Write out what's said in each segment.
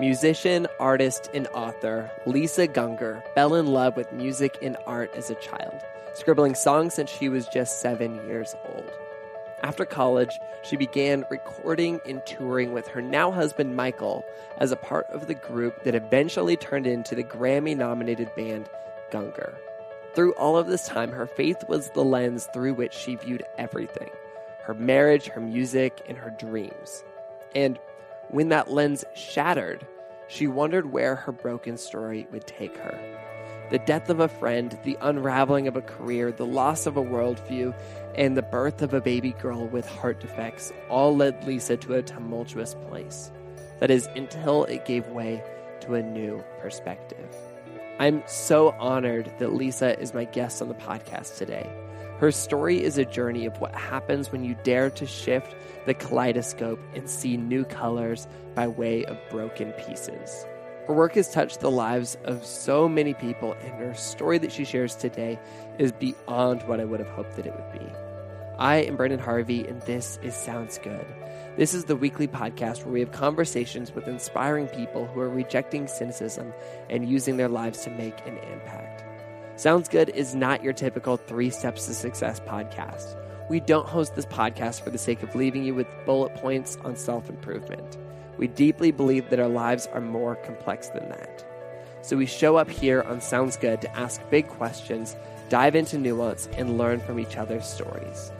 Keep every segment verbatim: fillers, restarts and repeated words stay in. Musician, artist, and author Lisa Gungor fell in love with music and art as a child, scribbling songs since she was just seven years old. After college, she began recording and touring with her now husband Michael as a part of the group that eventually turned into the Grammy-nominated band Gungor. Through all of this time, her faith was the lens through which she viewed everything: her marriage, her music, and her dreams. And when that lens shattered, she wondered where her broken story would take her. The death of a friend, the unraveling of a career, the loss of a worldview, and the birth of a baby girl with heart defects all led Lisa to a tumultuous place. That is, until it gave way to a new perspective. I'm so honored that Lisa is my guest on the podcast today. Her story is a journey of what happens when you dare to shift the kaleidoscope and see new colors by way of broken pieces. Her work has touched the lives of so many people, and her story that she shares today is beyond what I would have hoped that it would be. I am Brandon Harvey, and this is Sounds Good. This is the weekly podcast where we have conversations with inspiring people who are rejecting cynicism and using their lives to make an impact. Sounds Good is not your typical Three Steps to Success podcast. We don't host this podcast for the sake of leaving you with bullet points on self-improvement. We deeply believe that our lives are more complex than that. So we show up here on Sounds Good to ask big questions, dive into nuance, and learn from each other's stories.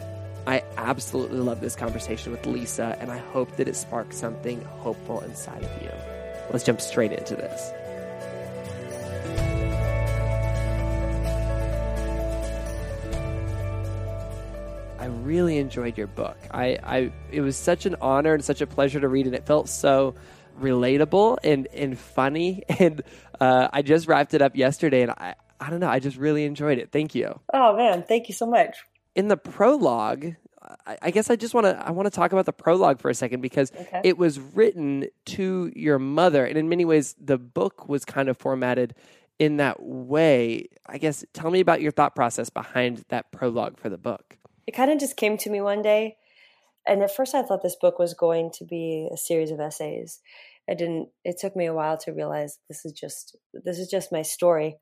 I absolutely love this conversation with Lisa, and I hope that it sparks something hopeful inside of you. Let's jump straight into this. I really enjoyed your book. I, I, it was such an honor and such a pleasure to read, and it felt so relatable and, and funny. And uh, I just wrapped it up yesterday, and I, I don't know, I just really enjoyed it. Thank you. Oh man, thank you so much. In the prologue, I, I guess I just want to I want to talk about the prologue for a second, because okay. It was written to your mother, and in many ways, the book was kind of formatted in that way. I guess tell me about your thought process behind that prologue for the book. It kind of just came to me one day. And at first I thought this book was going to be a series of essays. I didn't, it took me a while to realize this is just, this is just my story.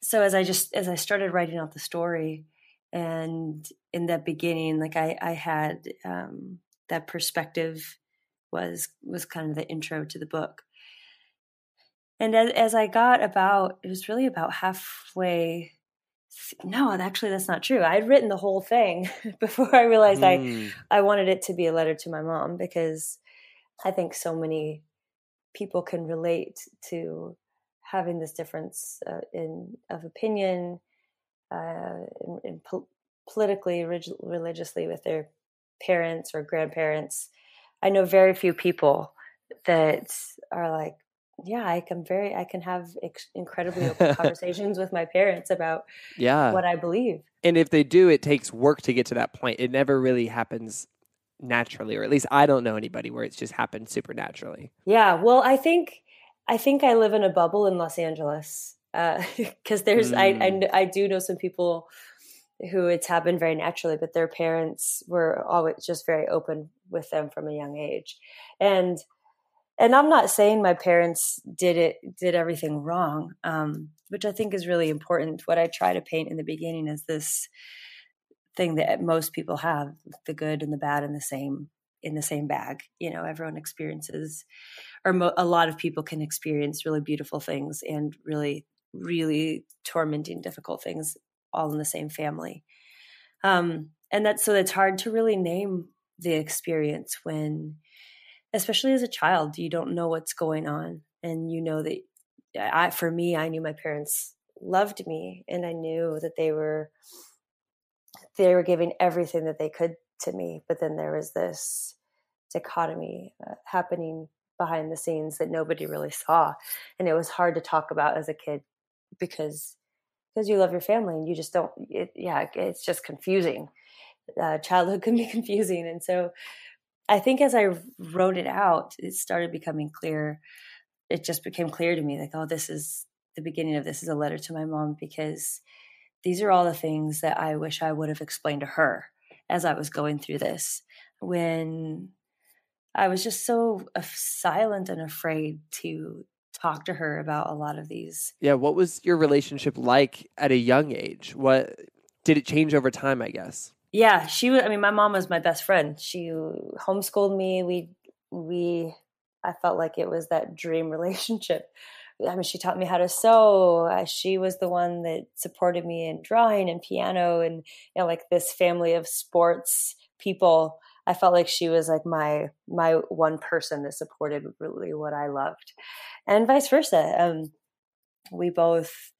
So as I just, as I started writing out the story, and in that beginning, like I, I had um, that perspective was, was kind of the intro to the book. And as, as I got about, it was really about halfway No, actually, that's not true. I had written the whole thing before I realized mm. I, I wanted it to be a letter to my mom, because I think so many people can relate to having this difference uh, in of opinion, uh, in, in po- politically, reg- religiously with their parents or grandparents. I know very few people that are like, yeah, I can very, I can have ex- incredibly open conversations with my parents about yeah. what I believe. And if they do, it takes work to get to that point. It never really happens naturally, or at least I don't know anybody where it's just happened supernaturally. Yeah. Well, I think, I think I live in a bubble in Los Angeles. Uh, cause there's, mm. I, I, I do know some people who it's happened very naturally, but their parents were always just very open with them from a young age. And And I'm not saying my parents did it, did everything wrong, um, which I think is really important. What I try to paint in the beginning is this thing that most people have: the good and the bad in the same in the same bag. You know, everyone experiences, or mo- a lot of people can experience really beautiful things and really, really tormenting, difficult things, all in the same family. Um, and that's so it's hard to really name the experience when. Especially as a child, you don't know what's going on. And you know that I, for me, I knew my parents loved me, and I knew that they were, they were giving everything that they could to me. But then there was this dichotomy uh, happening behind the scenes that nobody really saw. And it was hard to talk about as a kid because, because you love your family and you just don't, it, yeah, it's just confusing. Uh, childhood can be confusing. And so I think as I wrote it out, it started becoming clear. It just became clear to me like, oh, this is the beginning of this is a letter to my mom, because these are all the things that I wish I would have explained to her as I was going through this, when I was just so silent and afraid to talk to her about a lot of these. Yeah. What was your relationship like at a young age? What did it change over time, I guess? Yeah, she was, I mean, my mom was my best friend. She homeschooled me. We, we, I felt like it was that dream relationship. I mean, she taught me how to sew. Uh, she was the one that supported me in drawing and piano, and, you know, like this family of sports people. I felt like she was like my, my one person that supported really what I loved, and vice versa. Um, we both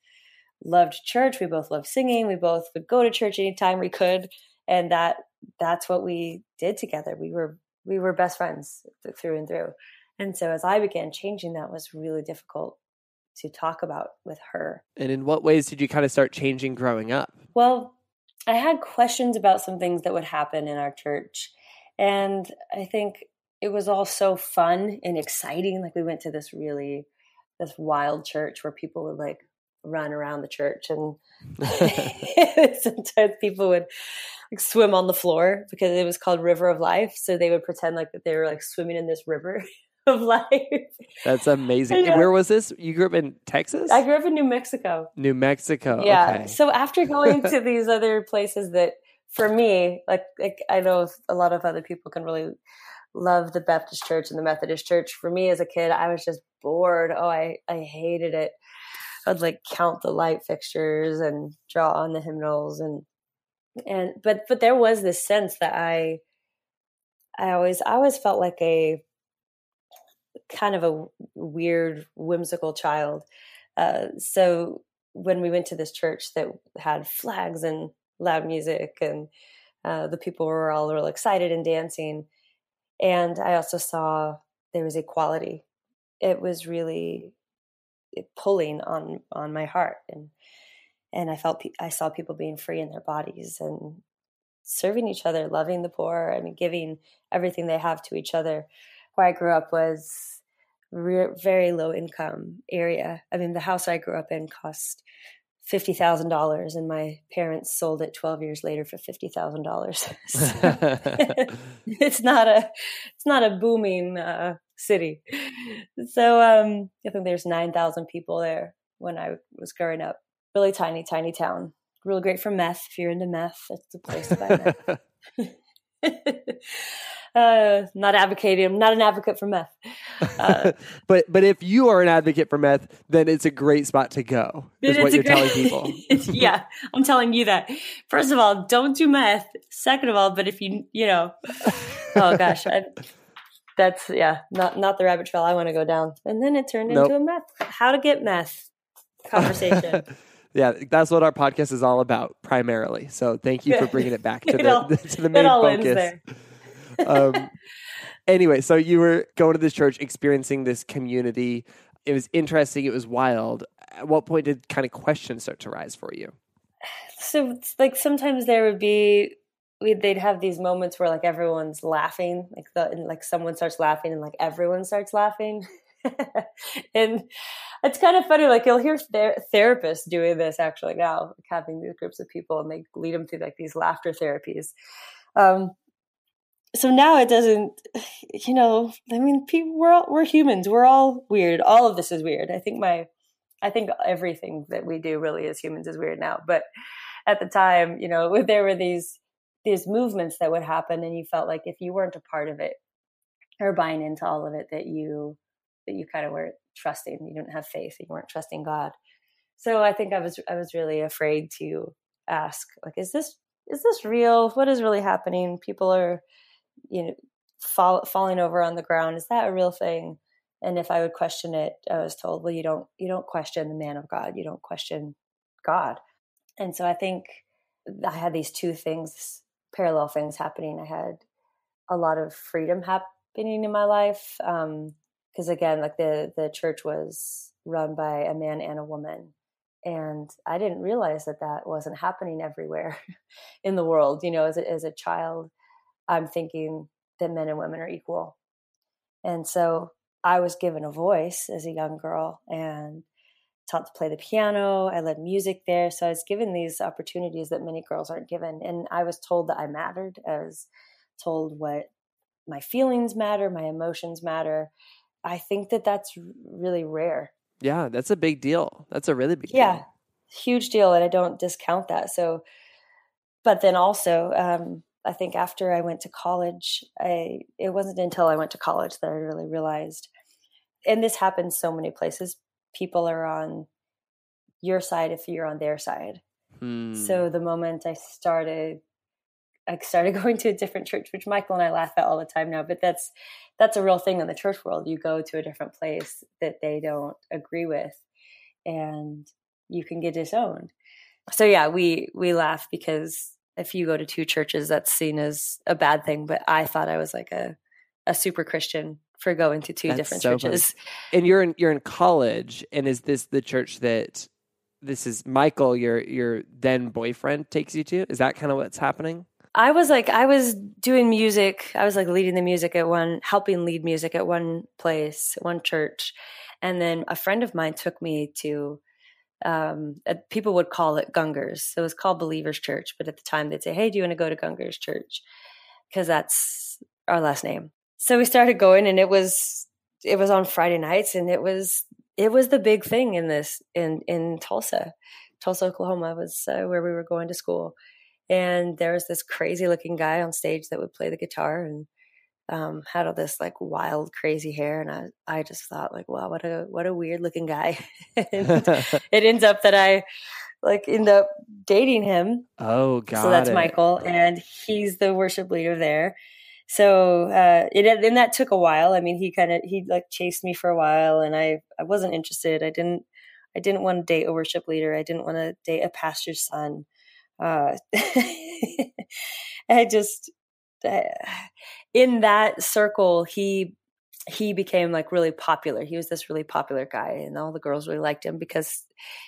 loved church. We both loved singing. We both would go to church anytime we could. And that, that's what we did together. We were, we were best friends through and through. And so as I began changing, that was really difficult to talk about with her. And in what ways did you kind of start changing growing up? Well, I had questions about some things that would happen in our church. And I think it was all so fun and exciting. Like we went to this really, this wild church where people would like run around the church, and sometimes people would like swim on the floor because it was called River of Life. So they would pretend like that they were like swimming in this river of life. That's amazing. Yeah. Where was this? You grew up in Texas? I grew up in New Mexico. New Mexico. Yeah. Okay. So after going to these other places that for me, like, like I know a lot of other people can really love the Baptist church and the Methodist church. For me as a kid, I was just bored. Oh, I, I hated it. I'd like count the light fixtures and draw on the hymnals, and, and, but, but there was this sense that I, I always, I always felt like a, kind of a weird, whimsical child. Uh, so when we went to this church that had flags and loud music, and uh, the people were all real excited and dancing. And I also saw there was equality. It was really pulling on, on my heart. And, and I felt, I saw people being free in their bodies and serving each other, loving the poor, I mean, giving everything they have to each other. Where I grew up was re- very low income area. I mean, the house I grew up in cost fifty thousand dollars, and my parents sold it twelve years later for fifty thousand dollars. So, it's not a, it's not a booming uh, city. So um, I think there's nine thousand people there when I was growing up. Really tiny, tiny town. Real great for meth. If you're into meth, that's the place to buy meth. Uh, not advocating. I'm not an advocate for meth. Uh, but but if you are an advocate for meth, then it's a great spot to go, is what you're great, telling people. Yeah, I'm telling you that. First of all, don't do meth. Second of all, but if you, you know, oh gosh, I, that's, yeah, not, not the rabbit trail I want to go down. And then it turned nope. into a meth, how to get meth conversation. Yeah, that's what our podcast is all about primarily. So thank you for bringing it back to the all, to the main it all focus. There. um, anyway, so you were going to this church, experiencing this community. It was interesting. It was wild. At what point did kind of questions start to rise for you? So it's like sometimes there would be we'd, they'd have these moments where like everyone's laughing, like the, and like someone starts laughing, and like everyone starts laughing. And it's kind of funny, like you'll hear ther- therapists doing this actually now, like having these groups of people and they lead them through like these laughter therapies. Um, so now it doesn't, you know, I mean, people, we're all, we're humans. We're all weird. All of this is weird. I think my, I think everything that we do really as humans is weird now. But at the time, you know, there were these, these movements that would happen and you felt like if you weren't a part of it or buying into all of it, that you that you kind of weren't trusting, you didn't have faith, you weren't trusting God. So I think I was, I was really afraid to ask, like, is this, is this real? What is really happening? People are, you know, fall, falling over on the ground. Is that a real thing? And if I would question it, I was told, well, you don't, you don't question the man of God. You don't question God. And so I think I had these two things, parallel things happening. I had a lot of freedom happening in my life. Um, because again, like the, the church was run by a man and a woman. And I didn't realize that that wasn't happening everywhere in the world. You know, as a, as a child, I'm thinking that men and women are equal. And so I was given a voice as a young girl and taught to play the piano. I led music there. So I was given these opportunities that many girls aren't given. And I was told that I mattered. I was told what my feelings matter, my emotions matter. I think that that's really rare. Yeah, that's a big deal. That's a really big deal. Yeah, huge deal. And I don't discount that. So, but then also, um, I think after I went to college, I, it wasn't until I went to college that I really realized, and this happens so many places, people are on your side if you're on their side. Hmm. So the moment I started, I started going to a different church, which Michael and I laugh at all the time now, but that's, that's a real thing in the church world. You go to a different place that they don't agree with and you can get disowned. So yeah, we, we laugh because if you go to two churches, that's seen as a bad thing. But I thought I was like a, a super Christian for going to two that's different so churches. Funny. And you're in, you're in college. And is this the church that this is Michael, your, your then boyfriend takes you to? Is that kind of what's happening? I was like, I was doing music. I was like leading the music at one, helping lead music at one place, one church. And then a friend of mine took me to, um, uh, people would call it Gungor's. So it was called Believer's Church. But at the time they'd say, hey, do you want to go to Gungor's Church? Because that's our last name. So we started going and it was, it was on Friday nights and it was, it was the big thing in this, in, in Tulsa, Tulsa, Oklahoma was uh, where we were going to school. And there was this crazy looking guy on stage that would play the guitar and um, had all this like wild, crazy hair. And I, I just thought like, wow, what a, what a weird looking guy. It ends up that I like end up dating him. Oh, God. So that's it. Michael. And he's the worship leader there. So, uh, it, and that took a while. I mean, he kind of, he like chased me for a while and I, I wasn't interested. I didn't, I didn't want to date a worship leader. I didn't want to date a pastor's son. Uh, I just, uh, in that circle, he, he became like really popular. He was this really popular guy and all the girls really liked him because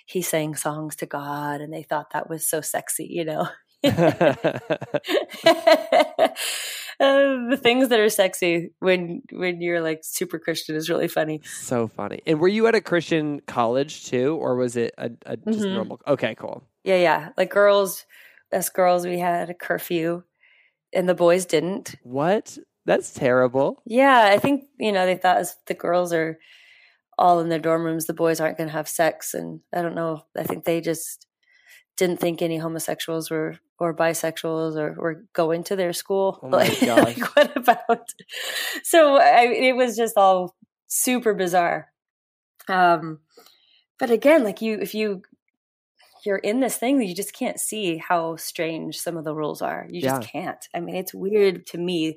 he sang songs to God and they thought that was so sexy, you know, uh, the things that are sexy when, when you're like super Christian is really funny. So funny. And were you at a Christian college too, or was it a, a just mm-hmm. normal? Okay, cool. Yeah, yeah. Like girls, as girls, we had a curfew and the boys didn't. What? That's terrible. Yeah. I think, you know, they thought as the girls are all in their dorm rooms, the boys aren't going to have sex. And I don't know. I think they just didn't think any homosexuals were or bisexuals or were going to their school. Oh my like, God. Like, what about? So I, it was just all super bizarre. Um, but again, like you, if you, you're in this thing that you just can't see how strange some of the rules are. You just yeah. can't. I mean, it's weird to me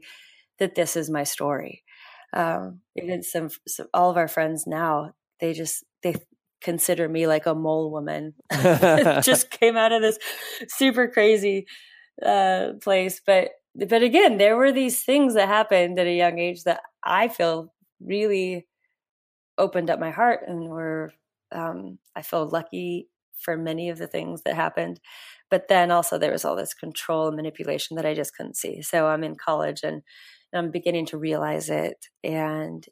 that this is my story. Um, even some, some, all of our friends now, they just, they consider me like a mole woman. Just came out of this super crazy uh, place. But, but again, there were these things that happened at a young age that I feel really opened up my heart and were, um, I feel lucky for many of the things that happened. But then also there was all this control and manipulation that I just couldn't see. So I'm in college and I'm beginning to realize it. And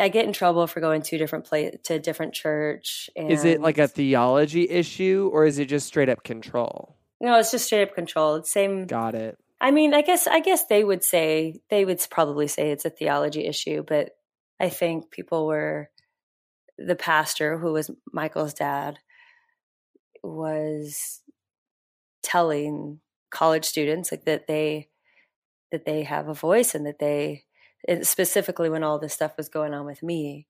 I get in trouble for going to different place to a different church. And is it like a theology issue or is it just straight up control? No, it's just straight up control. It's same. Got it. I mean, I guess, I guess they would say, they would probably say it's a theology issue, but I think people were, the pastor who was Michael's dad was telling college students like that they that they have a voice and that they, and specifically when all this stuff was going on with me,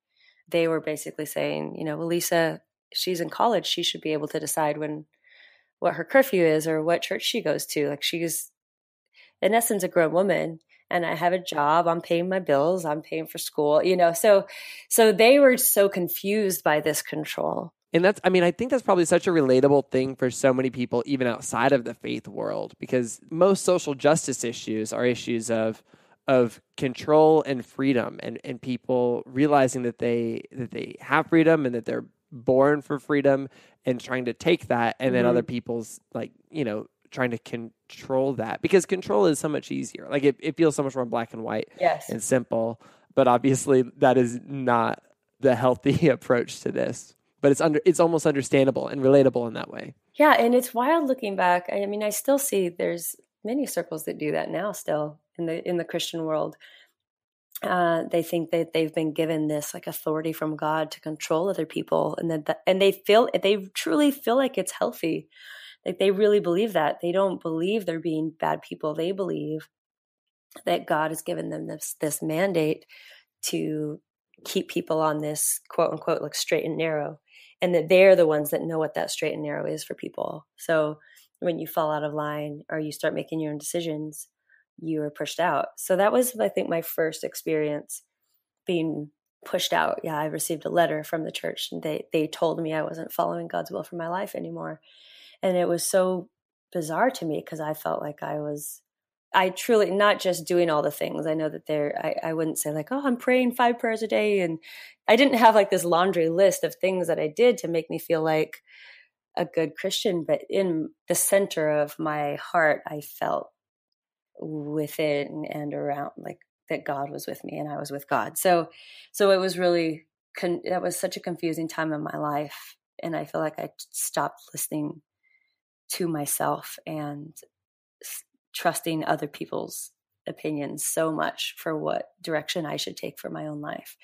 they were basically saying, you know, well, Lisa, she's in college, she should be able to decide when what her curfew is or what church she goes to. Like she's in essence a grown woman and I have a job, I'm paying my bills, I'm paying for school, you know. So so they were so confused by this control. And that's, I mean, I think that's probably such a relatable thing for so many people, even outside of the faith world, because most social justice issues are issues of of control and freedom, and, and people realizing that they that they have freedom and that they're born for freedom and trying to take that, and mm-hmm. then other people's, like, you know, trying to control that, because control is so much easier. Like it, it feels so much more black and white yes. and simple, but obviously that is not the healthy approach to this. But it's under it's almost understandable and relatable in that way. Yeah, and it's wild looking back. I mean, I still see there's many circles that do that now still in the in the Christian world. Uh, they think that they've been given this like authority from God to control other people, and that the, and they feel they truly feel like it's healthy. Like they really believe that. They don't believe they're being bad people. They believe that God has given them this this mandate to keep people on this quote unquote like straight and narrow. And that they're the ones that know what that straight and narrow is for people. So when you fall out of line or you start making your own decisions, you are pushed out. So that was, I think, my first experience being pushed out. Yeah, I received a letter from the church, and they, they told me I wasn't following God's will for my life anymore. And it was so bizarre to me because I felt like I was, I truly, not just doing all the things. I know that there, I, I wouldn't say like, oh, I'm praying five prayers a day. And I didn't have like this laundry list of things that I did to make me feel like a good Christian. But in the center of my heart, I felt within and around like that God was with me and I was with God. So, so it was really, con- that was such a confusing time in my life. And I feel like I stopped listening to myself and st- trusting other people's opinions so much for what direction I should take for my own life.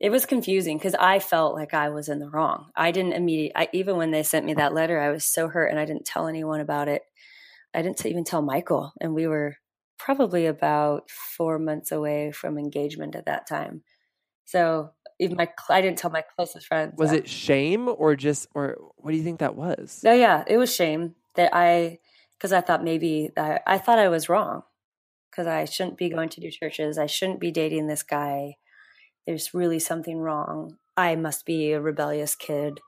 It was confusing because I felt like I was in the wrong. I didn't immediately, even when they sent me that letter, I was so hurt and I didn't tell anyone about it. I didn't even tell Michael. And we were probably about four months away from engagement at that time. So even my, I didn't tell my closest friends. Was that. It shame or just, or what do you think that was? No, yeah, it was shame that I, because I thought maybe I, I thought I was wrong because I shouldn't be going to new churches. I shouldn't be dating this guy. There's really something wrong. I must be a rebellious kid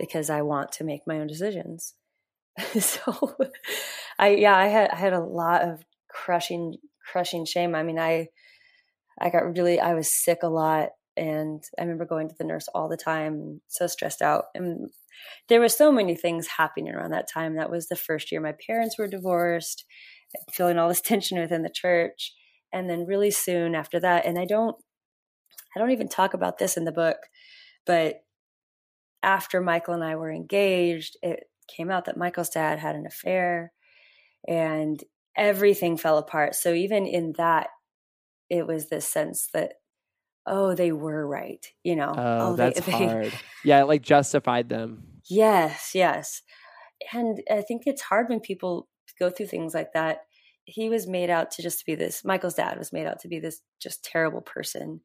because I want to make my own decisions. So I, yeah, I had, I had a lot of crushing, crushing shame. I mean, I, I got really, I was sick a lot. And I remember going to the nurse all the time, so stressed out. And there were so many things happening around that time. That was the first year my parents were divorced, feeling all this tension within the church. And then really soon after that, and I don't, I don't even talk about this in the book, but after Michael and I were engaged, it came out that Michael's dad had an affair and everything fell apart. So even in that, it was this sense that, oh, they were right, you know. Oh, oh that's they, they, hard. Yeah, it like justified them. Yes, yes. And I think it's hard when people go through things like that. He was made out to just be this, Michael's dad was made out to be this just terrible person.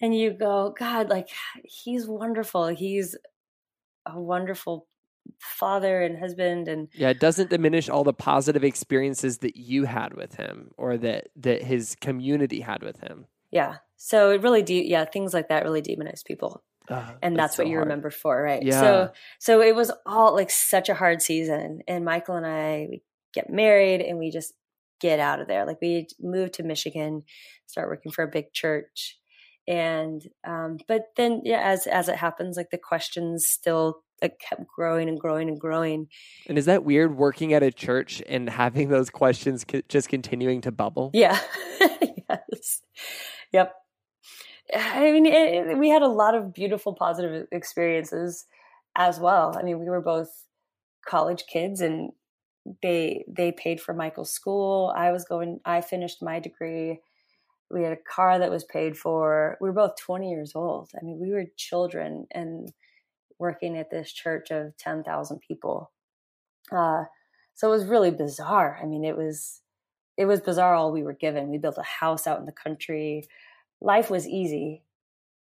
And you go, God, like, he's wonderful. He's a wonderful father and husband. And yeah, it doesn't diminish all the positive experiences that you had with him or that, that his community had with him. Yeah. So it really de- yeah, things like that really demonize people. Uh, and that's, that's what so you hard. Remember for, right? Yeah. So so it was all like such a hard season. And Michael and I, we get married and we just get out of there. Like we moved to Michigan, start working for a big church. And um, but then yeah, as as it happens, like the questions still like kept growing and growing and growing. And is that weird working at a church and having those questions co- just continuing to bubble? Yeah. Yes. Yep. I mean, it, it, we had a lot of beautiful, positive experiences as well. I mean, we were both college kids and they, they paid for Michael's school. I was going, I finished my degree. We had a car that was paid for. We were both twenty years old. I mean, we were children and working at this church of ten thousand people. Uh, so it was really bizarre. I mean, it was, it was bizarre all we were given. We built a house out in the country. Life was easy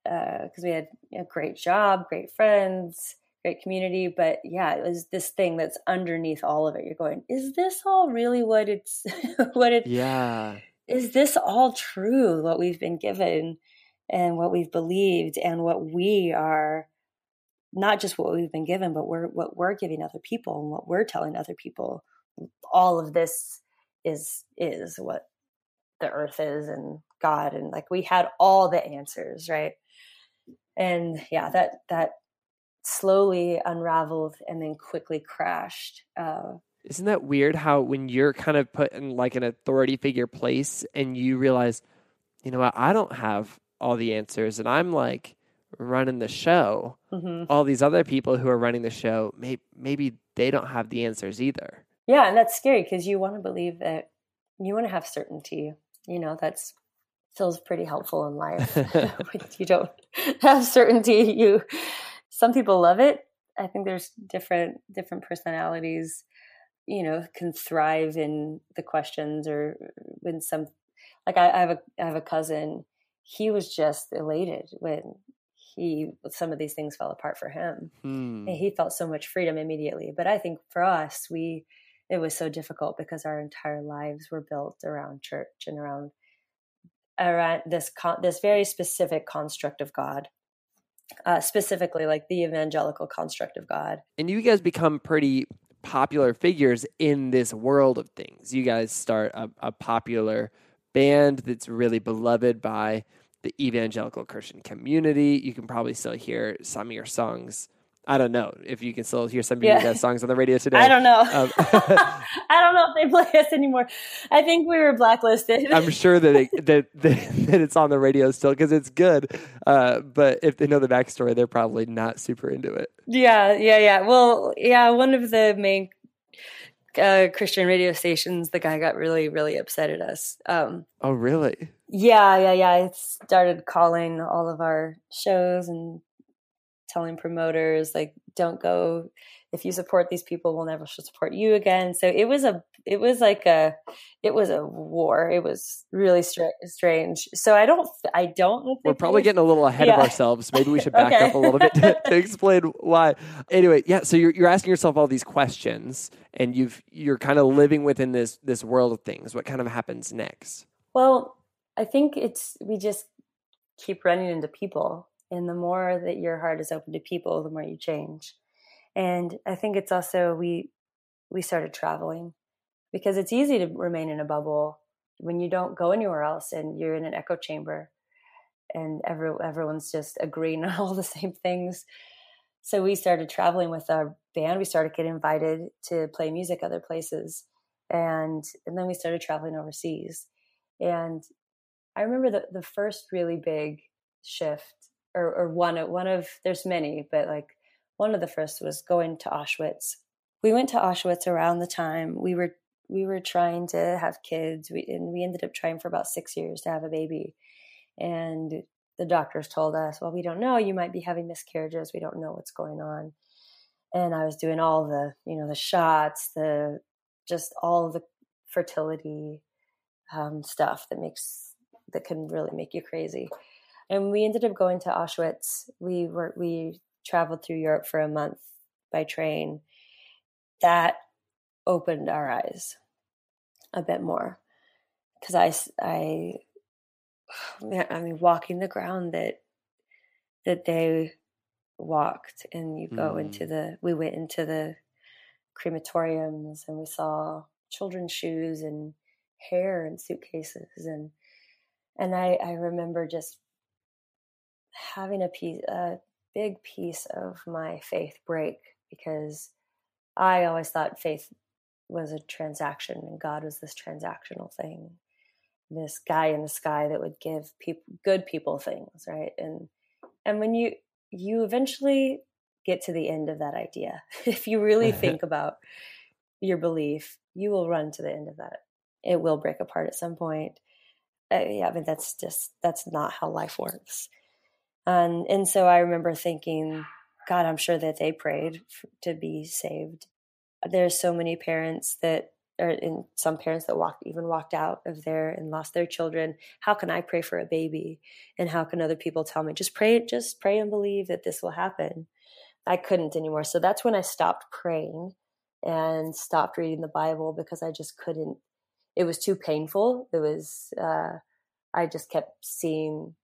because uh, we had a great job, great friends, great community. But yeah, it was this thing that's underneath all of it. You're going, is this all really what it's, what it, yeah. Is this all true? What we've been given and what we've believed and what we are, not just what we've been given, but we're, what we're giving other people and what we're telling other people. All of this is, is what the earth is and God. And like, we had all the answers. Right. And yeah, that, that slowly unraveled and then quickly crashed. Uh, Isn't that weird how when you're kind of put in like an authority figure place and you realize, you know what, I don't have all the answers and I'm like running the show. Mm-hmm. All these other people who are running the show, may- maybe they don't have the answers either. Yeah. And that's scary because you want to believe that you want to have certainty, you know, that's feels pretty helpful in life. When you don't have certainty. You, some people love it. I think there's different, different personalities, you know, can thrive in the questions or when some, like I, I have a, I have a cousin, he was just elated when he, some of these things fell apart for him hmm. and he felt so much freedom immediately. But I think for us, we, it was so difficult because our entire lives were built around church and around, around this, con- this very specific construct of God, uh, specifically like the evangelical construct of God. And you guys become pretty popular figures in this world of things. You guys start a, a popular band that's really beloved by the evangelical Christian community. You can probably still hear some of your songs. I don't know if you can still hear some of yeah. your guys' songs on the radio today. I don't know. Um, I don't know if they play us anymore. I think we were blacklisted. I'm sure that, it, that that it's on the radio still because it's good. Uh, but if they know the backstory, they're probably not super into it. Yeah, yeah, yeah. Well, yeah, one of the main uh, Christian radio stations, the guy got really, really upset at us. Um, oh, really? Yeah, yeah, yeah. I started calling all of our shows and telling promoters, like, don't go, if you support these people, we'll never support you again. So it was a, it was like a, it was a war. It was really stra- strange. So I don't, I don't. We're probably getting a little ahead yeah. of ourselves. Maybe we should back okay. up a little bit to, to explain why. Anyway. Yeah. So you're, you're asking yourself all these questions and you've, you're kind of living within this, this world of things. What kind of happens next? Well, I think it's, we just keep running into people. And the more that your heart is open to people, the more you change. And I think it's also, we we started traveling because it's easy to remain in a bubble when you don't go anywhere else and you're in an echo chamber and every, everyone's just agreeing on all the same things. So we started traveling with our band. We started getting invited to play music other places. And, and then we started traveling overseas. And I remember the, the first really big shift Or, or one of, one of, there's many, but like one of the first was going to Auschwitz. We went to Auschwitz around the time we were, we were trying to have kids. We, and we ended up trying for about six years to have a baby. And the doctors told us, well, we don't know, you might be having miscarriages. We don't know what's going on. And I was doing all the, you know, the shots, the, just all the fertility um, stuff that makes, that can really make you crazy. And we ended up going to Auschwitz. We were, we traveled through Europe for a month by train. That opened our eyes a bit more. Cause I, I, I mean, walking the ground that, that they walked and you go mm. into the, we went into the crematoriums and we saw children's shoes and hair and suitcases. And, and I, I remember just having a piece, a big piece of my faith break because I always thought faith was a transaction and God was this transactional thing, this guy in the sky that would give people, good people things. Right. And, and when you, you eventually get to the end of that idea, if you really think about your belief, you will run to the end of that. It will break apart at some point. Uh, yeah. I mean, that's just, that's not how life works. And and so I remember thinking, God, I'm sure that they prayed for, to be saved. There's so many parents that, or in some parents that walked, even walked out of there and lost their children. How can I pray for a baby? And how can other people tell me, just pray, just pray and believe that this will happen? I couldn't anymore. So that's when I stopped praying and stopped reading the Bible because I just couldn't, it was too painful. It was, uh, I just kept seeing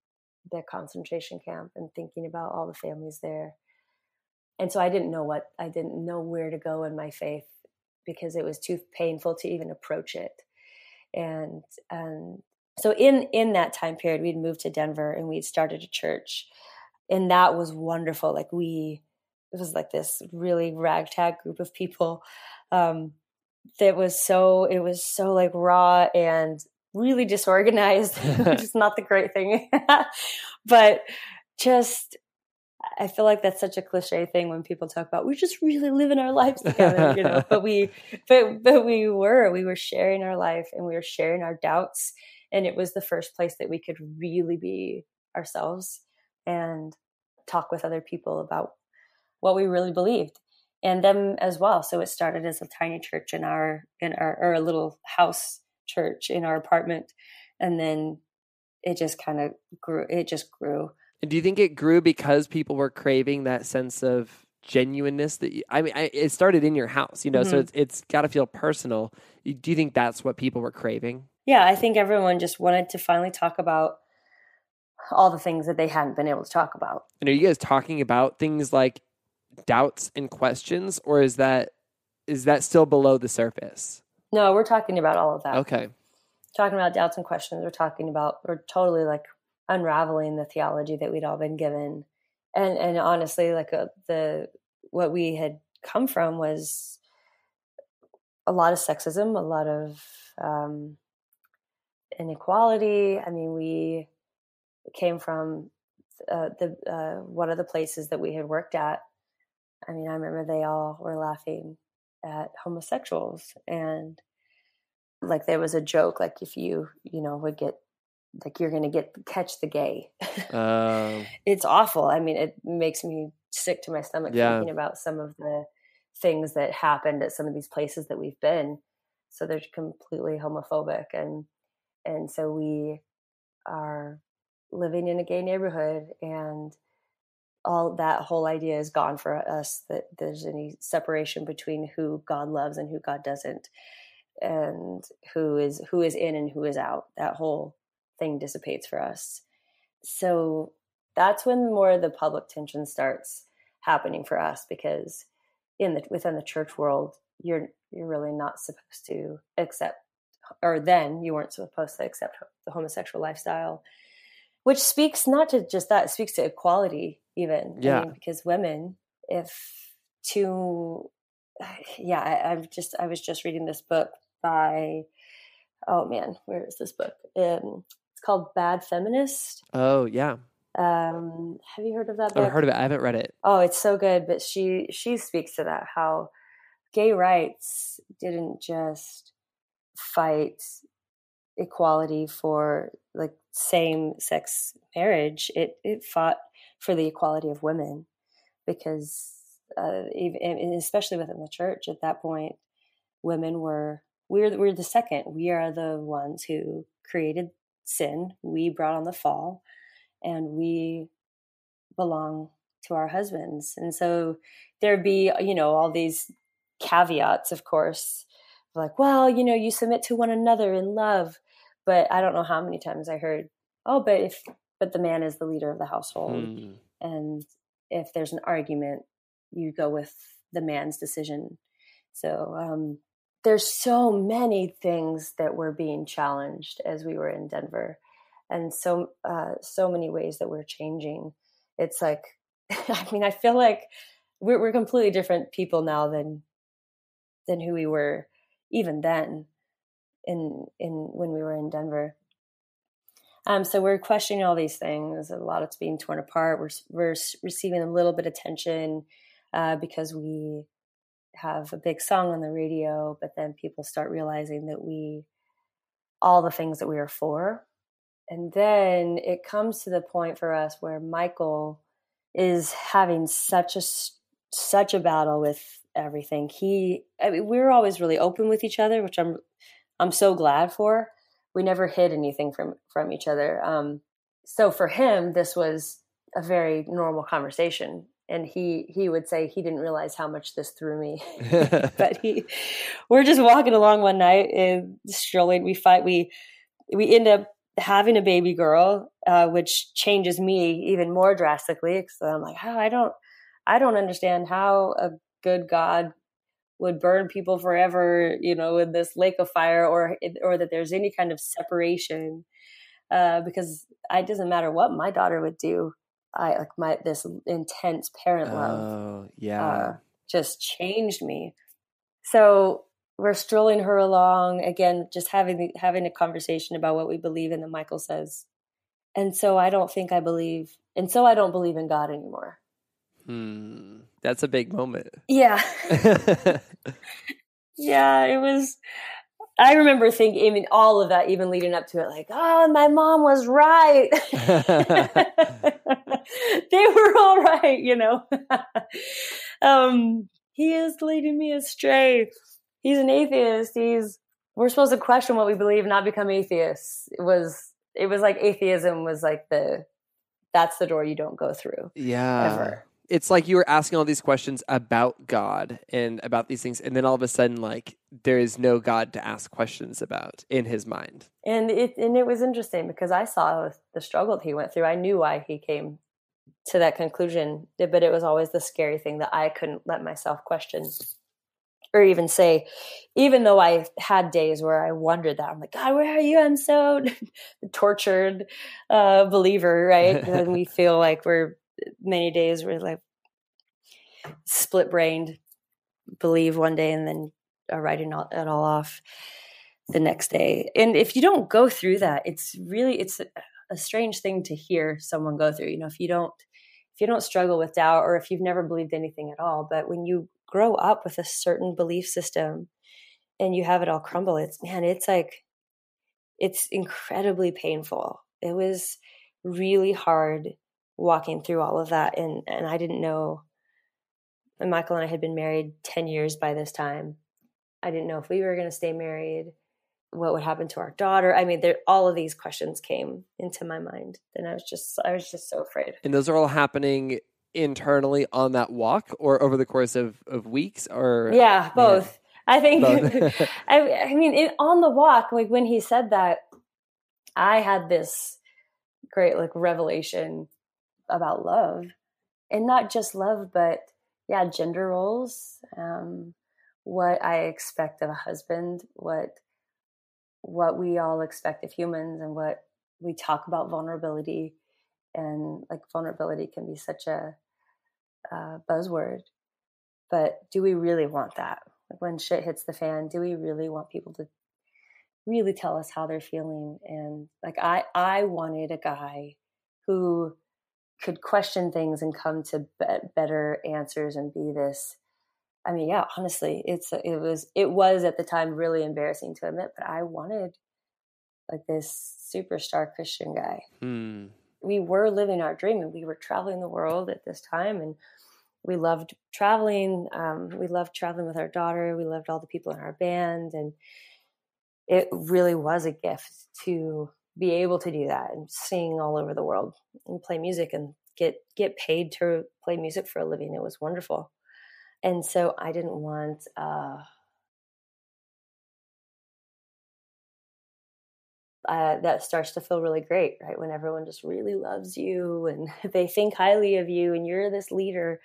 the concentration camp and thinking about all the families there. And so I didn't know what, I didn't know where to go in my faith because it was too painful to even approach it. And, and So in, in that time period, we'd moved to Denver and we'd started a church, and that was wonderful. Like we, it was like this really ragtag group of people um, that was so, it was so like raw and really disorganized, which is not the great thing, but just, I feel like that's such a cliche thing when people talk about, we're just really living our lives together, you know, but we, but, but we were, we were sharing our life and we were sharing our doubts. And it was the first place that we could really be ourselves and talk with other people about what we really believed and them as well. So it started as a tiny church in our, in our, or a little house church in our apartment. And then it just kind of grew, it just grew. Do you think it grew because people were craving that sense of genuineness? That you, I mean, I, it started in your house, you know, mm-hmm. so it's, it's got to feel personal. Do you think that's what people were craving? Yeah, I think everyone just wanted to finally talk about all the things that they hadn't been able to talk about. And are you guys talking about things like doubts and questions, or is that is that still below the surface? No, we're talking about all of that. Okay. Talking about doubts and questions. We're talking about, we're totally like, unraveling the theology that we'd all been given. And, and honestly, like a, the, what we had come from was a lot of sexism, a lot of, um, inequality. I mean, we came from, uh, the, uh, one of the places that we had worked at. I mean, I remember they all were laughing at homosexuals, and like, there was a joke, like if you, you know, would get, like you're going to get catch the gay. um, it's awful. I mean, it makes me sick to my stomach yeah. thinking about some of the things that happened at some of these places that we've been. So they're completely homophobic. And, and so we are living in a gay neighborhood, and all that whole idea is gone for us, that there's any separation between who God loves and who God doesn't, and who is, who is in and who is out. That whole thing dissipates for us. So that's when more of the public tension starts happening for us, because in the within the church world, you're you're really not supposed to accept, or then you weren't supposed to accept the homosexual lifestyle, which speaks not to just that, it speaks to equality even. Yeah. I mean, because women, if to, yeah, I, I've just I was just reading this book by, oh man, where is this book? Um, called Bad Feminist. Oh yeah. Um, have you heard of that book? I've heard of it. I haven't read it. Oh, it's so good. But she she speaks to that, how gay rights didn't just fight equality for like same sex marriage. It it fought for the equality of women, because uh, even, especially within the church at that point, women were we're we're the second. We are the ones who created sin. We brought on the fall, and we belong to our husbands. And so there'd be, you know, all these caveats, of course, like, well, you know, you submit to one another in love. But I don't know how many times I heard, oh, but if, but the man is the leader of the household. Mm. And if there's an argument, you go with the man's decision. So, um, there's so many things that were being challenged as we were in Denver, and so, uh, so many ways that we're changing. It's like, I mean, I feel like we're, we're completely different people now than, than who we were even then in, in, when we were in Denver. Um, so we're questioning all these things. A lot of it's being torn apart. We're, we're receiving a little bit of tension, uh, because we have a big song on the radio, but then people start realizing that we, all the things that we are for. And then it comes to the point for us where Michael is having such a, such a battle with everything. He, I mean, we were always really open with each other, which I'm, I'm so glad for. We never hid anything from, from each other. Um, so for him, this was a very normal conversation. And he, he would say he didn't realize how much this threw me, but he, we're just walking along one night and strolling. We fight, we, we end up having a baby girl, uh, which changes me even more drastically. So I'm like, oh, I don't, I don't understand how a good God would burn people forever, you know, in this lake of fire, or, or that there's any kind of separation uh, because it doesn't matter what my daughter would do. I like my, this intense parent love oh, yeah. uh, just changed me. So we're strolling her along again, just having, having a conversation about what we believe in that Michael says. And so I don't think I believe, and so I don't believe in God anymore. Hmm. That's a big moment. Yeah. Yeah, it was, I remember thinking, I mean, all of that, even leading up to it, like, oh, my mom was right. They were all right, you know. um, he is leading me astray. He's an atheist. He's, we're supposed to question what we believe, not become atheists. It was, it was like atheism was like the, that's the door you don't go through. Yeah. Ever. It's like you were asking all these questions about God and about these things. And then all of a sudden, like, there is no God to ask questions about in his mind. And it, and it was interesting because I saw the struggle that he went through. I knew why he came to that conclusion, but it was always the scary thing that I couldn't let myself question or even say, even though I had days where I wondered that. I'm like, God, where are you? I'm so tortured uh, believer, right? And we feel like we're, many days we're like split brained, believe one day and then are writing all, it all off the next day. And if you don't go through that, it's really, it's a, a strange thing to hear someone go through, you know, if you don't, if you don't struggle with doubt or if you've never believed anything at all, but when you grow up with a certain belief system and you have it all crumble, it's, man, it's like, it's incredibly painful. It was really hard walking through all of that. And, and I didn't know, and Michael and I had been married ten years by this time. I didn't know if we were going to stay married, what would happen to our daughter. I mean, there, all of these questions came into my mind and I was just, I was just so afraid. And those are all happening internally on that walk or over the course of, of weeks or. Yeah, both. Yeah. I think, both. I, I mean, it, on the walk, like when he said that, I had this great like revelation about love, and not just love, but yeah, gender roles, um, what I expect of a husband, what, what we all expect of humans, and what we talk about vulnerability, and like vulnerability can be such a, uh, buzzword, but do we really want that? Like when shit hits the fan, do we really want people to really tell us how they're feeling? And like, I, I wanted a guy who could question things and come to be- better answers and be this. I mean, yeah, honestly, it's it was it was at the time really embarrassing to admit, but I wanted like this superstar Christian guy. Mm. We were living our dream, and we were traveling the world at this time, and we loved traveling. Um, we loved traveling with our daughter. We loved all the people in our band, and it really was a gift to be able to do that and sing all over the world and play music and get, get paid to play music for a living. It was wonderful. And so I didn't want, uh, uh, that starts to feel really great, right? When everyone just really loves you and they think highly of you and you're this leader,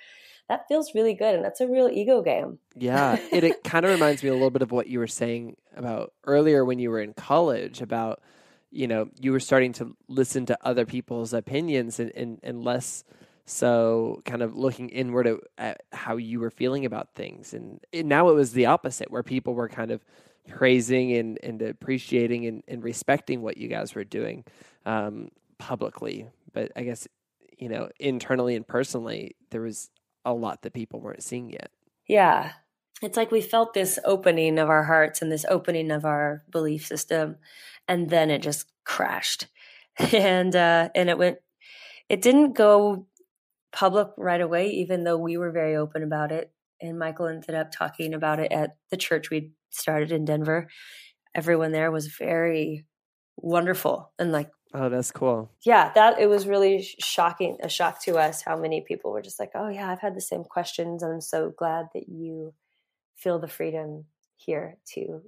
that feels really good. And that's a real ego game. Yeah. It, it kind of reminds me a little bit of what you were saying about earlier when you were in college about, you know, you were starting to listen to other people's opinions and, and, and less so kind of looking inward at, at how you were feeling about things. And, and now it was the opposite where people were kind of praising and, and appreciating and, and respecting what you guys were doing um, publicly. But I guess, you know, internally and personally, there was a lot that people weren't seeing yet. Yeah. It's like we felt this opening of our hearts and this opening of our belief system. And then it just crashed, and uh, and it went. It didn't go public right away, even though we were very open about it. And Michael ended up talking about it at the church we started in Denver. Everyone there was very wonderful and like, oh, that's cool. Yeah, that it was really shocking, a shock to us how many people were just like, oh yeah, I've had the same questions, and I'm so glad that you feel the freedom here to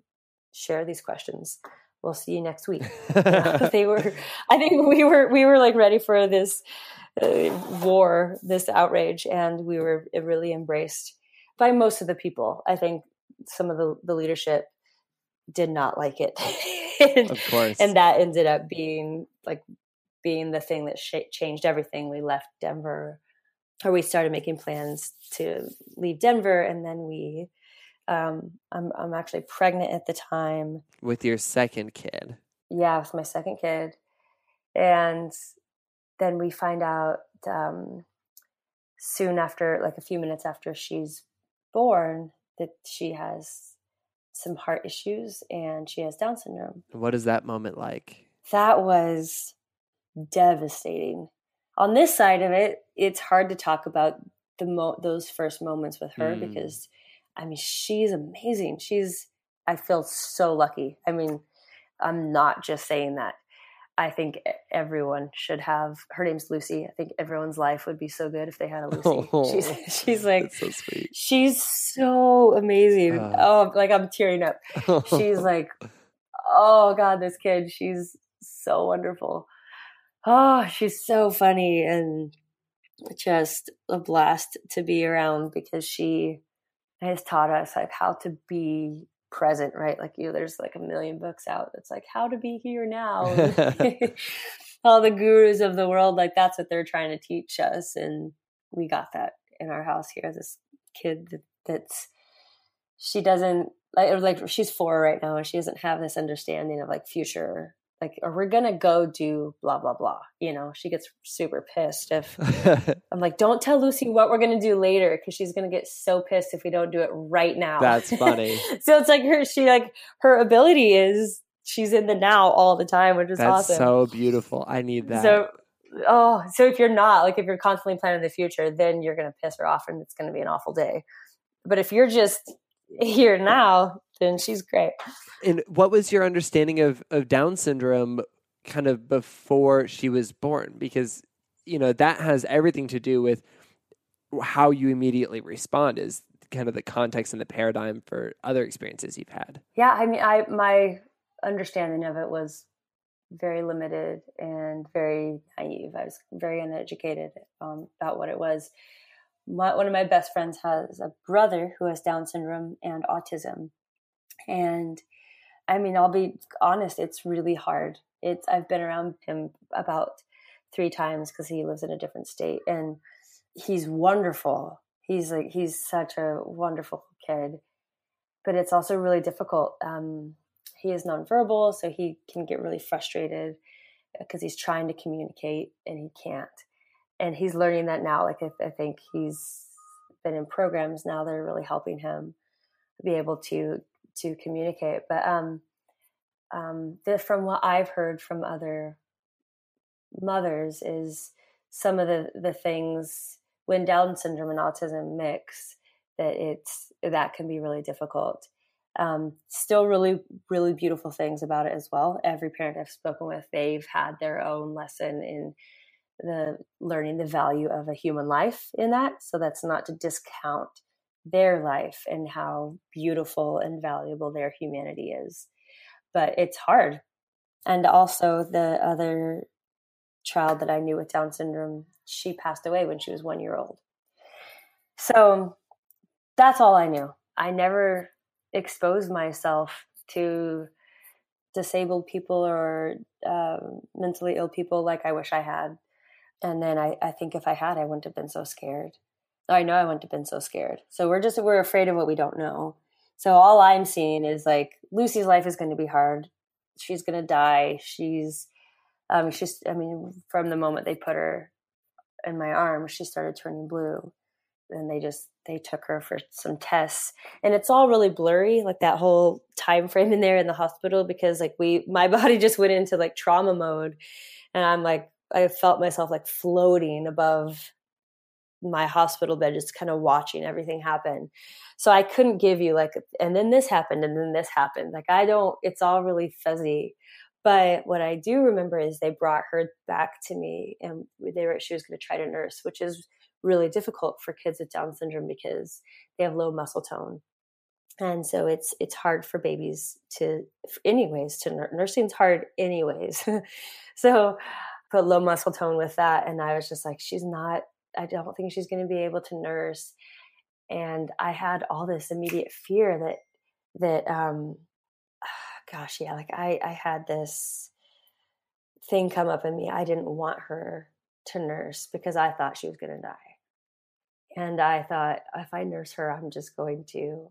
share these questions. We'll see you next week. They were, I think we were, we were like ready for this uh, war, this outrage, and we were really embraced by most of the people. I think some of the, the leadership did not like it. and, of course. And that ended up being like being the thing that sh- changed everything. We left Denver, or we started making plans to leave Denver, and then we um I'm I'm actually pregnant at the time with your second kid. Yeah, with my second kid. And then we find out um soon after, like a few minutes after she's born, that she has some heart issues and she has Down syndrome. What is that moment like? That was devastating. On this side of it, it's hard to talk about the mo- those first moments with her mm. because, I mean, she's amazing. She's, I feel so lucky. I mean, I'm not just saying that. I think everyone should have, her name's Lucy. I think everyone's life would be so good if they had a Lucy. Oh, she's, she's like, so sweet. She's so amazing. Uh, oh, like I'm tearing up. Oh. She's like, oh God, this kid, she's so wonderful. Oh, she's so funny and just a blast to be around, because she has taught us like how to be present, right? Like, you know, there's like a million books out that's like how to be here now. All the gurus of the world, like that's what they're trying to teach us, and we got that in our house here. This kid that, that's she doesn't like, or like she's four right now, and she doesn't have this understanding of like future, like, or we're gonna go do blah blah blah, you know. She gets super pissed if I'm like, don't tell Lucy what we're gonna do later, because she's gonna get so pissed if we don't do it right now. That's funny. So it's like her, she like her ability is she's in the now all the time, which is that's awesome. So beautiful. I need that. So oh, so if you're not like if you're constantly planning the future, then you're gonna piss her off, and it's gonna be an awful day. But if you're just here now, then she's great. And what was your understanding of, of Down syndrome kind of before she was born? Because, you know, that has everything to do with how you immediately respond, is kind of the context and the paradigm for other experiences you've had. Yeah. I mean, I, my understanding of it was very limited and very naive. I was very uneducated um, about what it was. My, one of my best friends has a brother who has Down syndrome and autism. And I mean, I'll be honest, it's really hard. It's, I've been around him about three times because he lives in a different state, and he's wonderful. He's like, he's such a wonderful kid, but it's also really difficult. Um, he is nonverbal, so he can get really frustrated because he's trying to communicate and he can't. And he's learning that now. Like I, I think he's been in programs now that are really helping him be able to to communicate. But um, um, the, from what I've heard from other mothers is some of the, the things when Down syndrome and autism mix, that it's that can be really difficult. Um, still really, really beautiful things about it as well. Every parent I've spoken with, they've had their own lesson in the learning the value of a human life in that. So that's not to discount their life and how beautiful and valuable their humanity is, but it's hard. And also the other child that I knew with Down syndrome, she passed away when she was one year old. So that's all I knew. I never exposed myself to disabled people or um, mentally ill people like I wish I had. And then I, I think if I had, I wouldn't have been so scared. I know I wouldn't have been so scared. So we're just, we're afraid of what we don't know. So all I'm seeing is like, Lucy's life is going to be hard. She's going to die. She's, um, she's, I mean, from the moment they put her in my arm, she started turning blue, and they just, they took her for some tests, and it's all really blurry. Like that whole time frame in there in the hospital, because like we, my body just went into like trauma mode, and I'm like, I felt myself like floating above my hospital bed, just kind of watching everything happen. So I couldn't give you like, and then this happened, and then this happened. Like I don't, it's all really fuzzy. But what I do remember is they brought her back to me, and they were, she was going to try to nurse, which is really difficult for kids with Down syndrome because they have low muscle tone. And so it's it's hard for babies to, anyways, to nurse. Nursing's hard anyways. So put low muscle tone with that. And I was just like, she's not, I don't think she's going to be able to nurse. And I had all this immediate fear that, that, um, gosh, yeah, like I, I had this thing come up in me. I didn't want her to nurse because I thought she was going to die. And I thought, if I nurse her, I'm just going to,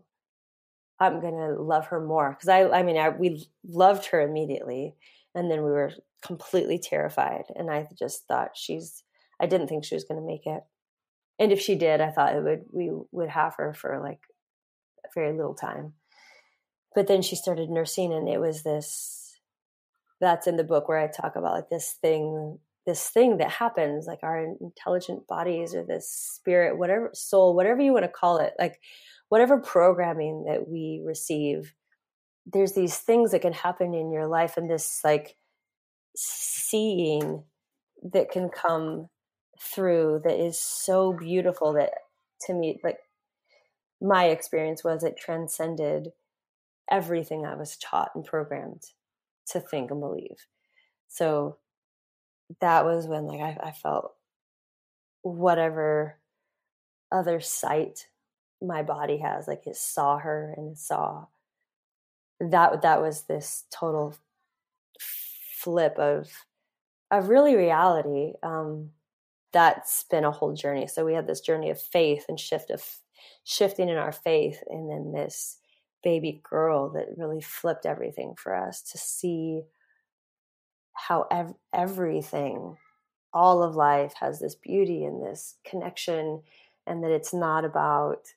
I'm going to love her more. Because I, I mean, I, we loved her immediately. And then we were completely terrified. And I just thought she's, I didn't think she was going to make it. And if she did, I thought it would, we would have her for like very little time. But then she started nursing, and it was this, that's in the book where I talk about like this thing, this thing that happens, like our intelligent bodies or this spirit, whatever, soul, whatever you want to call it, like whatever programming that we receive, there's these things that can happen in your life, and this like seeing that can come through that is so beautiful that to me, like my experience was it transcended everything I was taught and programmed to think and believe. So that was when like I, I felt whatever other sight my body has, like it saw her and it saw that that was this total flip of of really reality. Um, that's been a whole journey. So we had this journey of faith and shift of shifting in our faith, and then this baby girl that really flipped everything for us to see how ev- everything, all of life has this beauty and this connection, and that it's not about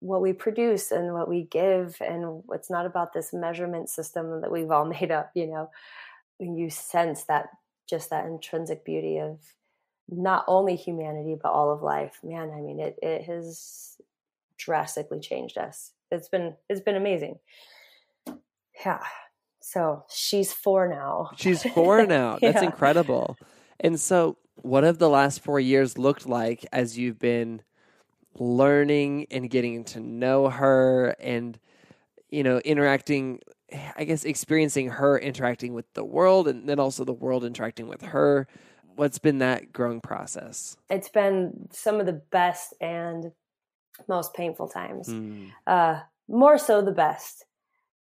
what we produce and what we give, and it's not about this measurement system that we've all made up, you know. And you sense that, just that intrinsic beauty of not only humanity, but all of life. Man, I mean, it it has drastically changed us. It's been, it's been amazing. Yeah. So she's four now. She's four now. That's yeah. incredible. And so what have the last four years looked like as you've been learning and getting to know her and, you know, interacting, I guess, experiencing her interacting with the world and then also the world interacting with her? What's been that growing process? It's been some of the best and most painful times. Mm. Uh, more so the best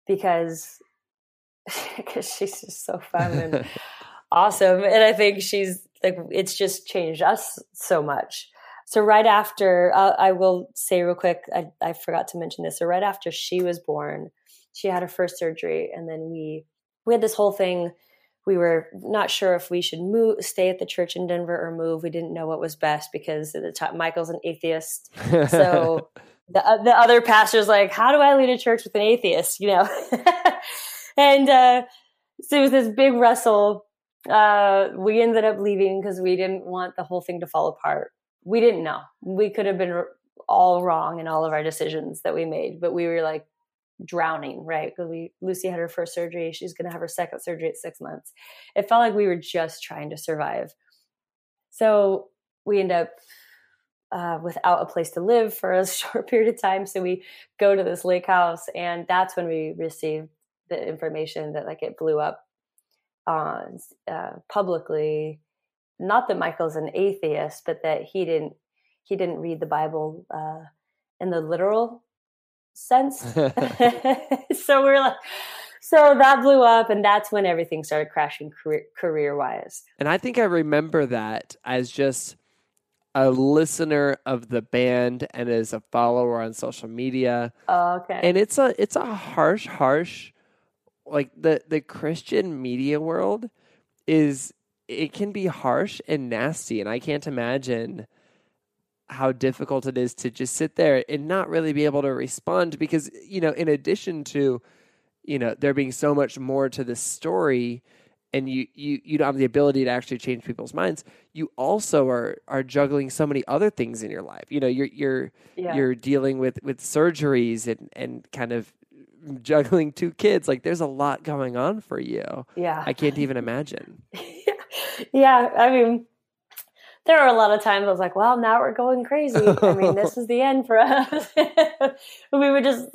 because because she's just so fun and awesome. And I think she's like, it's just changed us so much. So right after, uh, I will say real quick, I, I forgot to mention this. So right after she was born, she had her first surgery. And then we, we had this whole thing. We were not sure if we should move, stay at the church in Denver or move. We didn't know what was best because at the time, Michael's an atheist. So the, the other pastor's like, how do I lead a church with an atheist? You know? And uh, so it was this big wrestle. Uh, we ended up leaving because we didn't want the whole thing to fall apart. We didn't know. We could have been all wrong in all of our decisions that we made, but we were like drowning, right? Because we Lucy had her first surgery. She's going to have her second surgery at six months. It felt like we were just trying to survive. So we end up uh, without a place to live for a short period of time. So we go to this lake house, and that's when we received the information that like it blew up uh, uh, publicly. Not that Michael's an atheist, but that he didn't he didn't read the Bible uh, in the literal sense. So we're like, so that blew up, and that's when everything started crashing career, career-wise. And I think I remember that as just a listener of the band and as a follower on social media. Oh, okay. And it's a it's a harsh, harsh. Like the, the Christian media world is, it can be harsh and nasty. And I can't imagine how difficult it is to just sit there and not really be able to respond because, you know, in addition to, you know, there being so much more to the story and you, you, you don't have the ability to actually change people's minds. You also are, are juggling so many other things in your life. You know, you're, you're, yeah. you're dealing with, with surgeries and, and kind of, juggling two kids, like there's a lot going on for you. Yeah. I can't even imagine. Yeah. I mean, there are a lot of times I was like, well, now we're going crazy. I mean, this is the end for us. We would just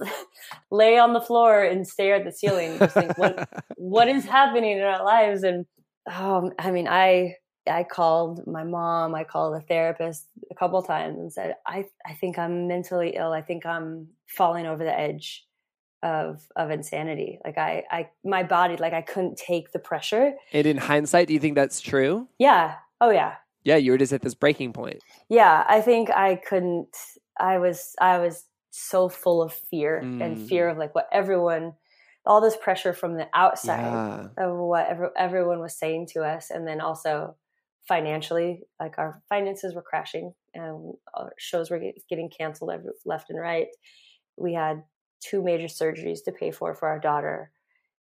lay on the floor and stare at the ceiling and just think, what, what is happening in our lives? And um, I mean, I, I called my mom, I called a therapist a couple of times and said, I, I think I'm mentally ill. I think I'm falling over the edge. of, of insanity. Like I, I, my body, like I couldn't take the pressure. And in hindsight, do you think that's true? Yeah. Oh yeah. Yeah. You were just at this breaking point. Yeah. I think I couldn't, I was, I was so full of fear mm. and fear of like what everyone, all this pressure from the outside yeah. of what every, everyone was saying to us. And then also financially, like our finances were crashing and our shows were getting canceled left and right. We had two major surgeries to pay for, for our daughter.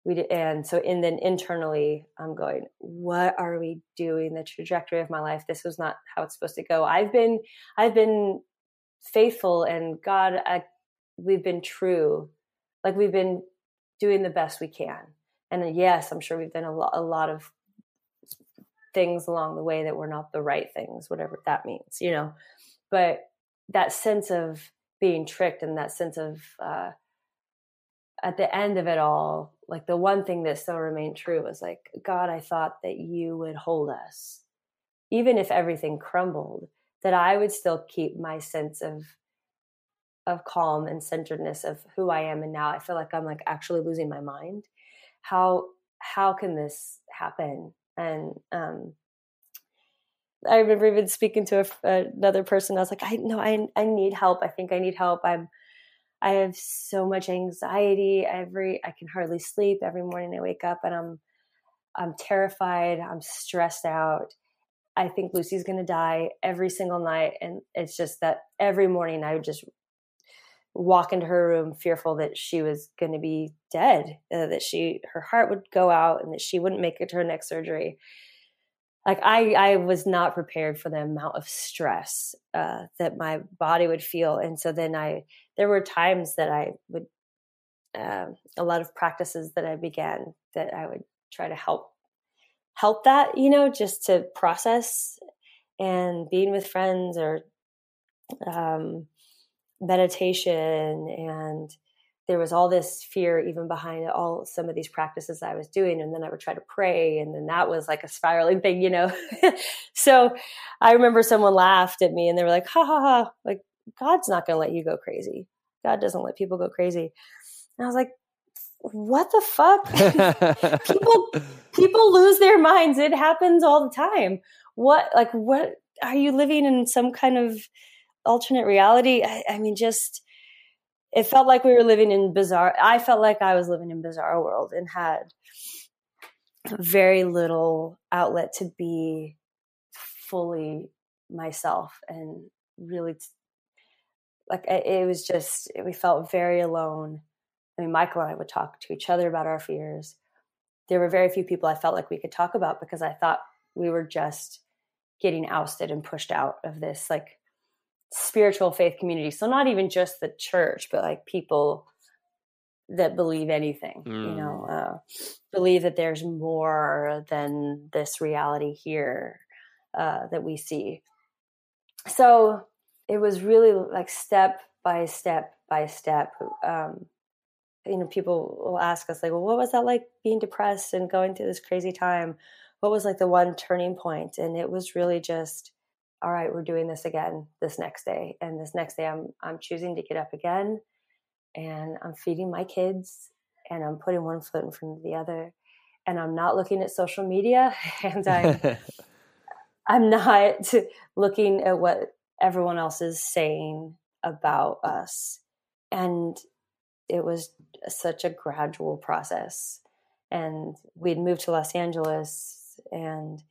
We did, and so, and then internally I'm going, what are we doing? The trajectory of my life, this was not how it's supposed to go. I've been, I've been faithful and God, I, we've been true. Like we've been doing the best we can. And then, yes, I'm sure we've done a, lo- a lot of things along the way that were not the right things, whatever that means, you know, but that sense of being tricked and that sense of, uh, at the end of it all, like the one thing that still remained true was like, God, I thought that you would hold us, even if everything crumbled, that I would still keep my sense of, of calm and centeredness of who I am. And now I feel like I'm like actually losing my mind. How, how can this happen? And, um, I remember even speaking to a, another person. I was like, I know I I need help. I think I need help. I'm, I have so much anxiety. Every, I can hardly sleep. Every morning I wake up and I'm, I'm terrified. I'm stressed out. I think Lucy's going to die every single night. And it's just that every morning I would just walk into her room fearful that she was going to be dead, uh, that she, her heart would go out and that she wouldn't make it to her next surgery. Like I, I was not prepared for the amount of stress uh, that my body would feel. And so then I, there were times that I would, um, a lot of practices that I began that I would try to help, help that, you know, just to process and being with friends or um, meditation. And there was all this fear even behind all some of these practices I was doing. And then I would try to pray. And then that was like a spiraling thing, you know? So I remember someone laughed at me and they were like, ha ha ha, like God's not going to let you go crazy. God doesn't let people go crazy. And I was like, what the fuck? people, people lose their minds. It happens all the time. What, like, what are you living in some kind of alternate reality? I, I mean, just, it felt like we were living in bizarre. I felt like I was living in bizarre world and had very little outlet to be fully myself and really like, it was just, we felt very alone. I mean, Michael and I would talk to each other about our fears. There were very few people I felt like we could talk about because I thought we were just getting ousted and pushed out of this like spiritual faith community. So not even just the church, but like people that believe anything, mm. you know, uh, believe that there's more than this reality here uh, that we see. So it was really like step by step by step. Um, you know, people will ask us like, well, what was that like being depressed and going through this crazy time? What was like the one turning point? And it was really just, all right, we're doing this again this next day. And this next day I'm, I'm choosing to get up again and I'm feeding my kids and I'm putting one foot in front of the other and I'm not looking at social media and I'm, I'm not looking at what everyone else is saying about us. And it was such a gradual process and we'd moved to Los Angeles and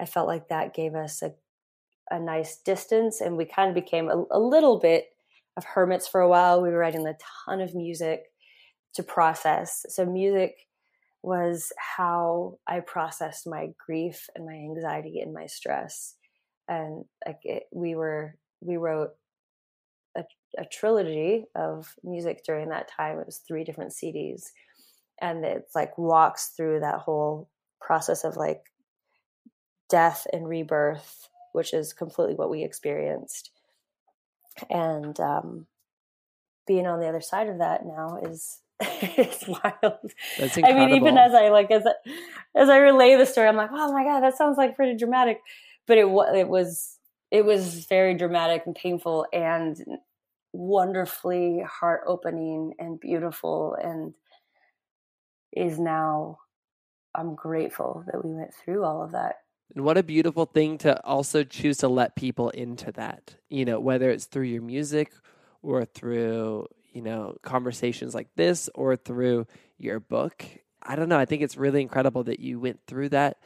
I felt like that gave us a, a nice distance and we kind of became a, a little bit of hermits for a while. We were writing a ton of music to process. So music was how I processed my grief and my anxiety and my stress. And like it, we were, we wrote a, a trilogy of music during that time. It was three different C Ds and it's like walks through that whole process of like death and rebirth, which is completely what we experienced. And um, being on the other side of that now is it's wild. That's incredible. I mean, even as I like as I, as I relay the story, I'm like, oh my god, that sounds like pretty dramatic. But it was it was it was very dramatic and painful, and wonderfully heart-opening and beautiful, and is now, I'm grateful that we went through all of that. And what a beautiful thing to also choose to let people into that, you know, whether it's through your music or through, you know, conversations like this or through your book. I don't know. I think it's really incredible that you went through that,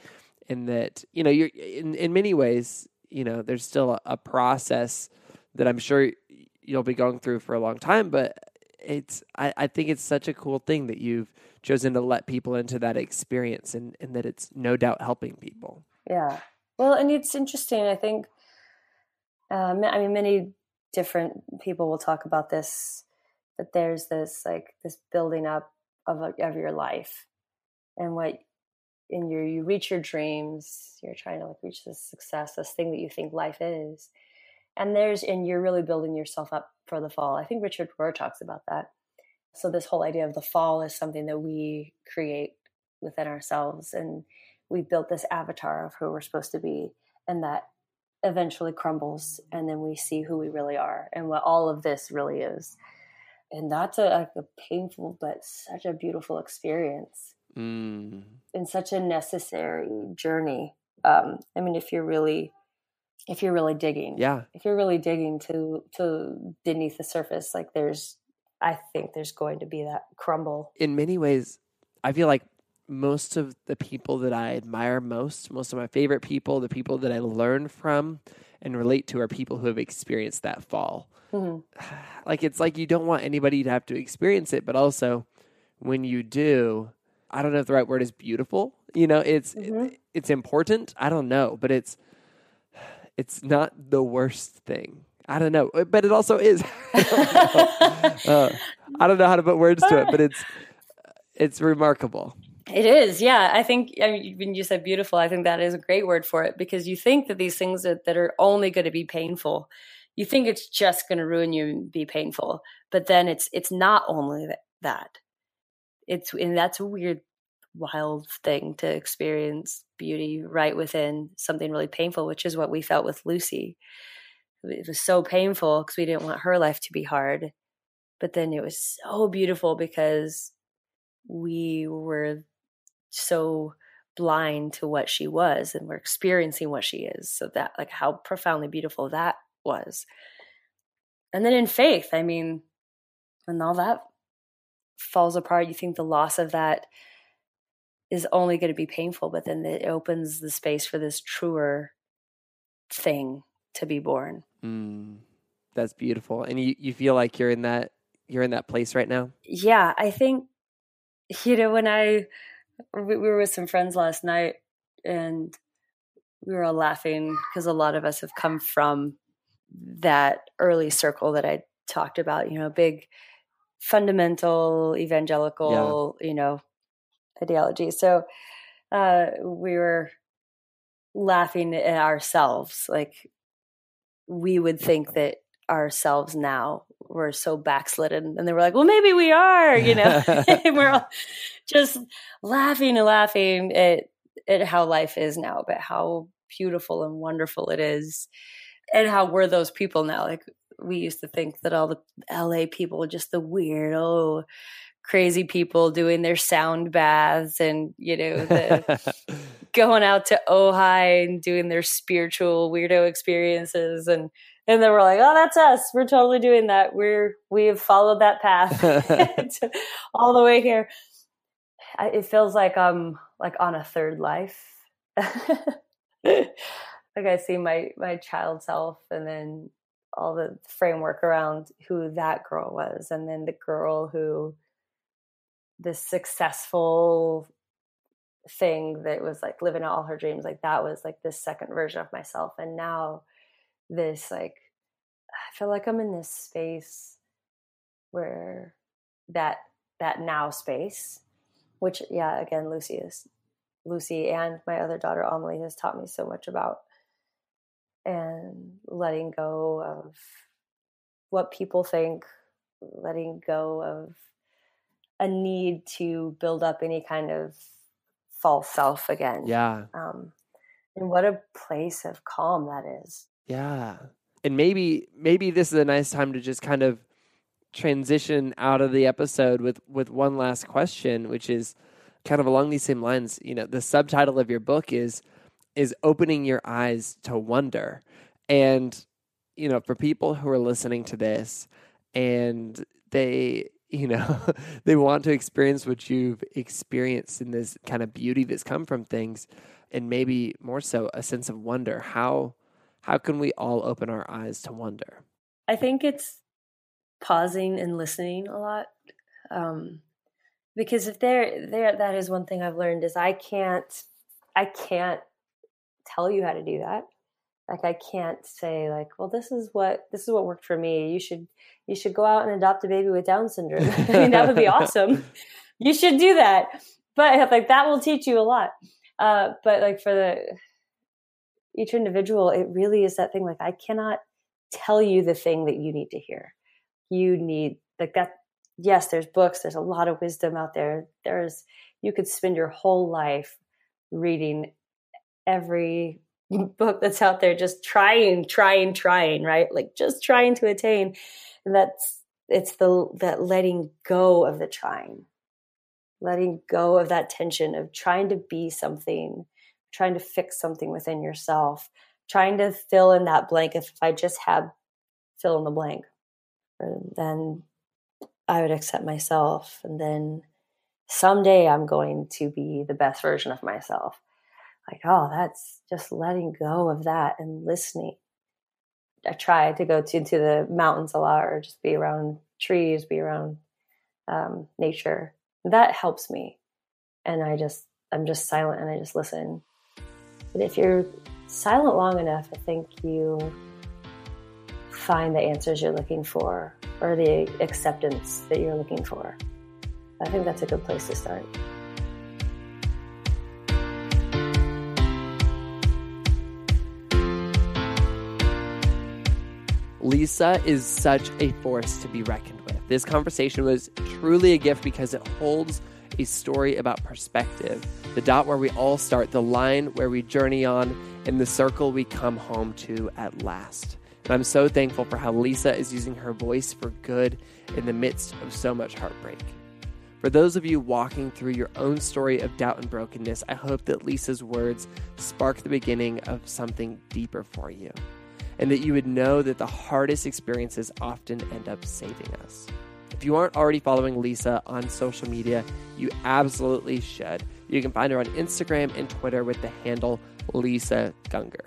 and that, you know, you're in, in many ways, you know, there's still a, a process that I'm sure you'll be going through for a long time, but it's, I, I think it's such a cool thing that you've chosen to let people into that experience, and, and that it's no doubt helping people. Yeah. Well, and it's interesting. I think, um, I mean, many different people will talk about this, that there's this, like, this building up of, of your life, and what in your, you reach your dreams, you're trying to, like, reach this success, this thing that you think life is. And there's, and you're really building yourself up for the fall. I think Richard Rohr talks about that. So this whole idea of the fall is something that we create within ourselves, and we built this avatar of who we're supposed to be, and that eventually crumbles, and then we see who we really are and what all of this really is. And that's a, a painful, but such a beautiful experience, mm. and such a necessary journey. Um, I mean, if you're really, if you're really digging, yeah, if you're really digging to, to beneath the surface, like there's, I think there's going to be that crumble. In many ways, I feel like most of the people that I admire most, most of my favorite people, the people that I learn from and relate to, are people who have experienced that fall. Mm-hmm. Like, it's like you don't want anybody to have to experience it, but also when you do, I don't know if the right word is beautiful. You know, it's mm-hmm. it, it's important. I don't know, but it's it's not the worst thing. I don't know, but it also is. I don't know, uh, I don't know how to put words to it, but it's it's remarkable. It is, yeah. I think, I mean, when you said beautiful, I think that is a great word for it, because you think that these things that, that are only going to be painful, you think it's just going to ruin you and be painful, but then it's it's not only that. It's and that's a weird, wild thing to experience beauty right within something really painful, which is what we felt with Lucy. It was so painful because we didn't want her life to be hard, but then it was so beautiful because we were so blind to what she was, and we're experiencing what she is. So that, like, how profoundly beautiful that was. And then in faith, I mean, when all that falls apart, you think the loss of that is only going to be painful, but then it opens the space for this truer thing to be born. Mm, that's beautiful. And you, you feel like you're in that, you're in that place right now? Yeah. I think, you know, when I, we were with some friends last night, and we were all laughing because a lot of us have come from that early circle that I talked about, you know, big fundamental evangelical, yeah. you know, ideology. So uh, we were laughing at ourselves. Like, we would think that ourselves now were so backslidden, and they were like, well, maybe we are, you know, and we're all just laughing and laughing at, at how life is now, but how beautiful and wonderful it is, and how we're those people now. Like, we used to think that all the L A people were just the weirdo, crazy people doing their sound baths, and, you know, the going out to Ojai and doing their spiritual weirdo experiences. And And then we're like, oh, that's us. We're totally doing that. We're, we have followed that path all the way here. I, it feels like I'm like on a third life. Like, I see my, my child self, and then all the framework around who that girl was. And then the girl who this successful thing that was like living out all her dreams. Like, that was like this second version of myself. And now this, like, I feel like I'm in this space where that, that now space, which, yeah, again, Lucy is Lucy and my other daughter, Amelie, has taught me so much about, and letting go of what people think, letting go of a need to build up any kind of false self again. Yeah. Um, and what a place of calm that is. Yeah. And maybe maybe this is a nice time to just kind of transition out of the episode with, with one last question, which is kind of along these same lines. You know, the subtitle of your book is is opening your eyes to wonder. And, you know, for people who are listening to this and they, you know, they want to experience what you've experienced in this kind of beauty that's come from things, and maybe more so a sense of wonder, how how can we all open our eyes to wonder? I think it's pausing and listening a lot. Um, because if there, there, that is one thing I've learned is I can't, I can't tell you how to do that. Like, I can't say like, well, this is what, this is what worked for me. You should, you should go out and adopt a baby with Down syndrome. I mean, that would be awesome. You should do that. But like, that will teach you a lot. Uh, but like for the, each individual, it really is that thing. Like, I cannot tell you the thing that you need to hear. You need like that. Yes, there's books. There's a lot of wisdom out there. There's, you could spend your whole life reading every book that's out there, just trying, trying, trying, right? Like just trying to attain. And that's, it's the, that letting go of the trying, letting go of that tension of trying to be something, trying to fix something within yourself, trying to fill in that blank. If I just had fill in the blank, then I would accept myself. And then someday I'm going to be the best version of myself. Like, oh, that's just letting go of that and listening. I try to go to, into the mountains a lot, or just be around trees, be around um, nature. That helps me. And I just, I'm just silent and I just listen. But if you're silent long enough, I think you find the answers you're looking for, or the acceptance that you're looking for. I think that's a good place to start. Lisa is such a force to be reckoned with. This conversation was truly a gift because it holds a story about perspective, the dot where we all start, the line where we journey on, and the circle we come home to at last. And I'm so thankful for how Lisa is using her voice for good in the midst of so much heartbreak. For those of you walking through your own story of doubt and brokenness, I hope that Lisa's words spark the beginning of something deeper for you, and that you would know that the hardest experiences often end up saving us. If you aren't already following Lisa on social media, you absolutely should. You can find her on Instagram and Twitter with the handle Lisa Gungor.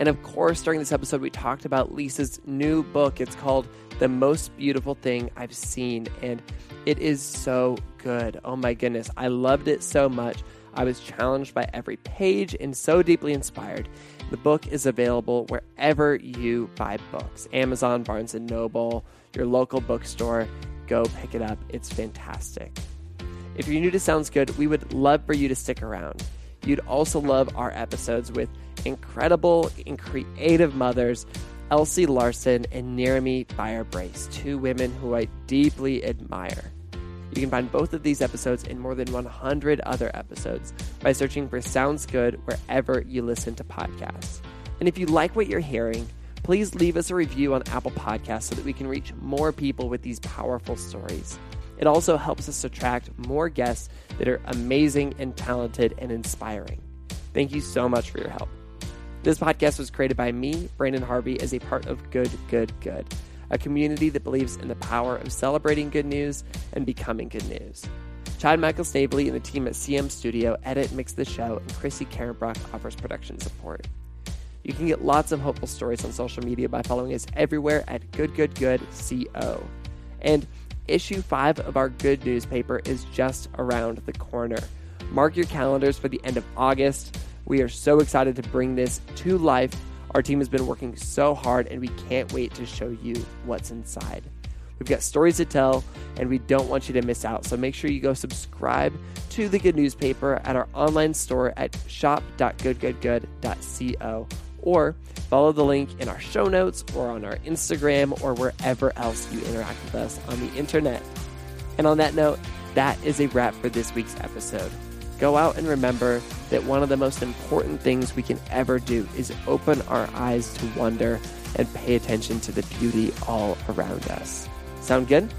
And of course, during this episode, we talked about Lisa's new book. It's called The Most Beautiful Thing I've Seen, and it is so good. Oh my goodness, I loved it so much. I was challenged by every page and so deeply inspired. The book is available wherever you buy books. Amazon, Barnes and Noble, your local bookstore. Go pick it up. It's fantastic. If you're new to Sounds Good, we would love for you to stick around. You'd also love our episodes with incredible and creative mothers, Elsie Larson and Nirmi Firebrace, two women who I deeply admire. You can find both of these episodes and more than one hundred other episodes by searching for Sounds Good wherever you listen to podcasts. And if you like what you're hearing, please leave us a review on Apple Podcasts so that we can reach more people with these powerful stories. It also helps us attract more guests that are amazing and talented and inspiring. Thank you so much for your help. This podcast was created by me, Brandon Harvey, as a part of Good, Good, Good, a community that believes in the power of celebrating good news and becoming good news. Chad Michael Snabley and the team at C M Studio edit and mix the show, and Chrissy Karenbrock offers production support. You can get lots of hopeful stories on social media by following us everywhere at Good Good Good C O. And issue five of our Good newspaper is just around the corner. Mark your calendars for the end of August. We are so excited to bring this to life. Our team has been working so hard, and we can't wait to show you what's inside. We've got stories to tell, and we don't want you to miss out. So make sure you go subscribe to the Good newspaper at our online store at shop dot good good good dot co, or follow the link in our show notes or on our Instagram or wherever else you interact with us on the internet. And on that note, that is a wrap for this week's episode. Go out and remember that one of the most important things we can ever do is open our eyes to wonder and pay attention to the beauty all around us. Sound good?